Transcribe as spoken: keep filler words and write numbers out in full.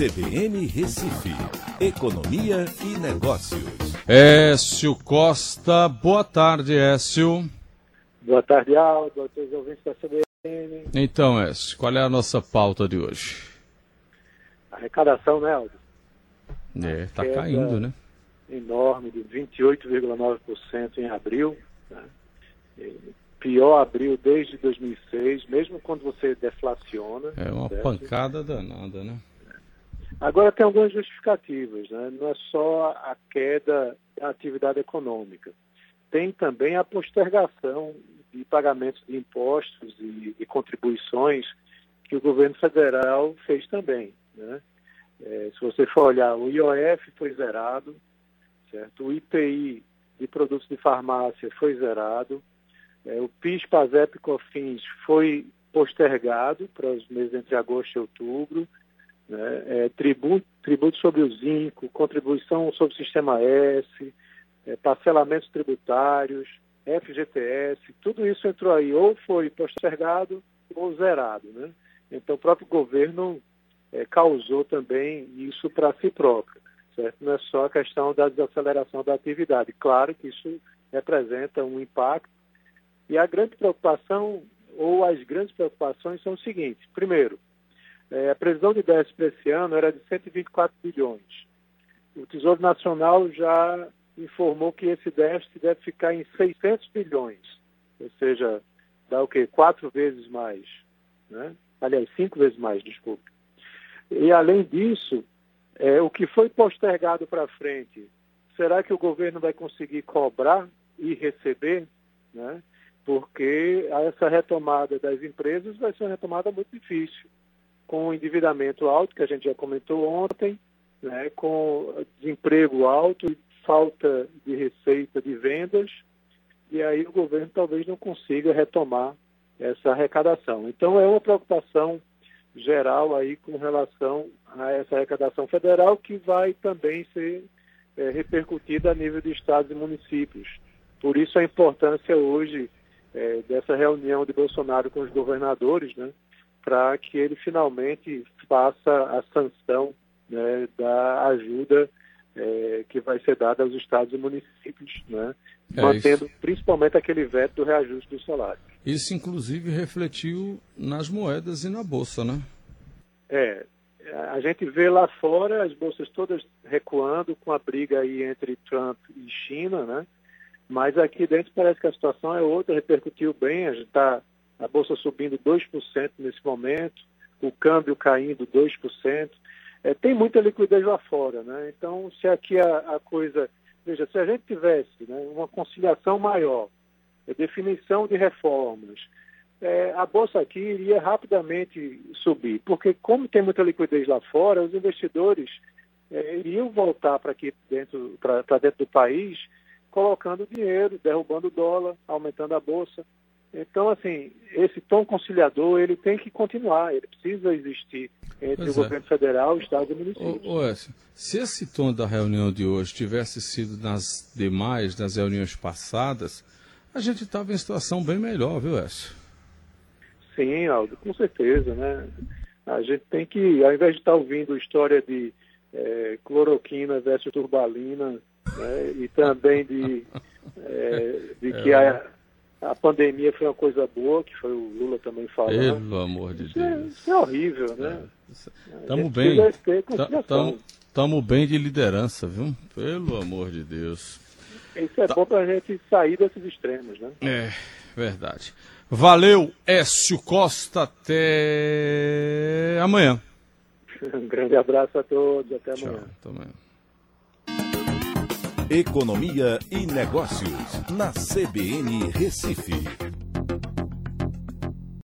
C B M Recife, Economia e Negócios. Écio Costa, boa tarde, Écio. Boa tarde, Aldo, a todos os ouvintes da C B M. Então, Écio, qual é a nossa pauta de hoje? Arrecadação, né, Aldo? É, está caindo, né? Enorme, de vinte e oito vírgula nove por cento em abril, né? Pior abril desde dois mil e seis, mesmo quando você deflaciona. É uma certo? pancada danada, né? Agora tem algumas justificativas, né? Não é só a queda da atividade econômica. Tem também a postergação de pagamentos de impostos e, e contribuições que o governo federal fez também, né? É, se você for olhar, o I O F foi zerado, certo? O I P I de produtos de farmácia foi zerado. É, o P I S, PASEP e COFINS foi postergado para os meses entre agosto e outubro, né? É, tributo, tributo sobre o zinco, contribuição sobre o Sistema S, é, parcelamentos tributários, F G T S, tudo isso entrou aí, ou foi postergado ou zerado, né? Então o próprio governo é, causou também isso para si próprio, certo? Não é só a questão da desaceleração da atividade, claro que isso representa um impacto. E a grande preocupação, ou as grandes preocupações, são o seguinte. Primeiro, é, a previsão de déficit para esse ano era de cento e vinte e quatro bilhões. O Tesouro Nacional já informou que esse déficit deve ficar em seiscentos bilhões. Ou seja, dá o quê? Quatro vezes mais, né? Aliás, cinco vezes mais, desculpe. E, além disso, é, o que foi postergado para frente, será que o governo vai conseguir cobrar e receber, né? Porque essa retomada das empresas vai ser uma retomada muito difícil, com o endividamento alto, que a gente já comentou ontem, né, com desemprego alto e falta de receita de vendas, e aí o governo talvez não consiga retomar essa arrecadação. Então é uma preocupação geral aí com relação a essa arrecadação federal, que vai também ser é, repercutida a nível de estados e municípios. Por isso a importância hoje É, dessa reunião de Bolsonaro com os governadores, né, para que ele finalmente faça a sanção, né, da ajuda é, que vai ser dada aos estados e municípios, né, é, mantendo isso, principalmente aquele veto do reajuste do salário. Isso, inclusive, refletiu nas moedas e na Bolsa, né? É, a gente vê lá fora as bolsas todas recuando com a briga aí entre Trump e China, né? Mas aqui dentro parece que a situação é outra, repercutiu bem, a gente tá, a Bolsa subindo dois por cento nesse momento, o câmbio caindo dois por cento. É, tem muita liquidez lá fora, né? Então, se aqui a, a coisa... Veja, se a gente tivesse, né, uma conciliação maior, definição de reformas, é, a Bolsa aqui iria rapidamente subir, porque como tem muita liquidez lá fora, os investidores é, iriam voltar para aqui dentro, para dentro do país, colocando dinheiro, derrubando o dólar, aumentando a bolsa. Então, assim, esse tom conciliador, ele tem que continuar, ele precisa existir entre pois o é. governo federal, o estado e o município. Ô, ô, Écio, se esse tom da reunião de hoje tivesse sido nas demais, nas reuniões passadas, a gente estava em situação bem melhor, viu, Écio? Sim, Aldo, com certeza, né? A gente tem que, ao invés de estar ouvindo história de é, cloroquina versus turbalina, né, e também de, é, de que é. a, a pandemia foi uma coisa boa, que foi o Lula também falando. Pelo amor de isso Deus. É, isso é horrível, é. né? Estamos bem. Estamos bem de liderança, viu? Pelo amor de Deus. Isso é tá. bom para a gente sair desses extremos, né? É, verdade. Valeu, Écio Costa. Até amanhã. Um grande abraço a todos. Até amanhã. Tchau, até amanhã. Economia e Negócios, na C B N Recife.